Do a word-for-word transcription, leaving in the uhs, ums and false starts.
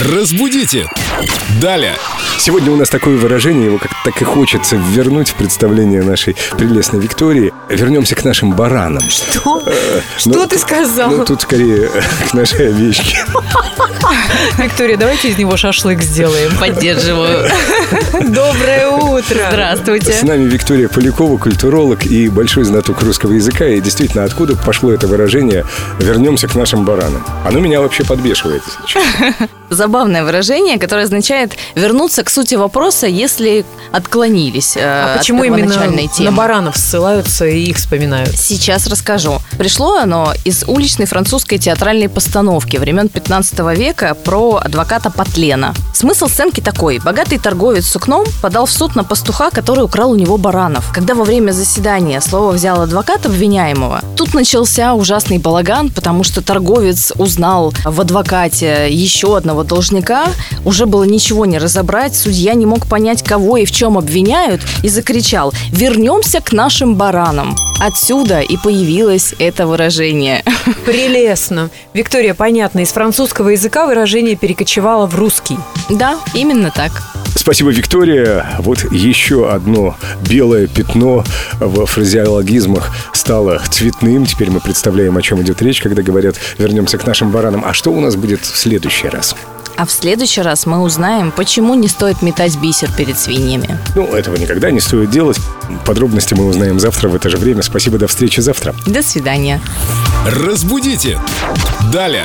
Разбудите! Далее! Сегодня у нас такое выражение, его как-то так и хочется вернуть в представление нашей прелестной Виктории. Вернемся к нашим баранам. Что? Э, Что ну, ты сказал? Ну, тут скорее к нашей овечке. Виктория, давайте из него шашлык сделаем. Поддерживаю. Доброе утро! Здравствуйте! С нами Виктория Полякова, культуролог и большой знаток русского языка. И действительно, откуда пошло это выражение «вернемся к нашим баранам»? Оно меня вообще подбешивает. Забавное выражение, которое означает вернуться к сути вопроса, если отклонились а от почему именно темы. На баранов ссылаются и их вспоминают? Сейчас расскажу. Пришло оно из уличной французской театральной постановки времен пятнадцатого века про адвоката Патлена. Смысл сценки такой. Богатый торговец сукном подал в суд на пастуха, который украл у него баранов. Когда во время заседания слово взял адвокат обвиняемого, тут начался ужасный балаган, потому что торговец узнал в адвокате еще одного должника, уже было ничего не разобрать, судья не мог понять, кого и в чем обвиняют, и закричал: «Вернемся к нашим баранам». Отсюда и появилось это выражение. Прелестно. Виктория, понятно, из французского языка выражение перекочевало в русский. Да, именно так. Спасибо, Виктория. Вот еще одно белое пятно в фразеологизмах стало цветным. Теперь мы представляем, о чем идет речь, когда говорят «вернемся к нашим баранам». А что у нас будет в следующий раз? А в следующий раз мы узнаем, почему не стоит метать бисер перед свиньями. Ну, этого никогда не стоит делать. Подробности мы узнаем завтра в это же время. Спасибо, до встречи завтра. До свидания. Разбудите. Далее.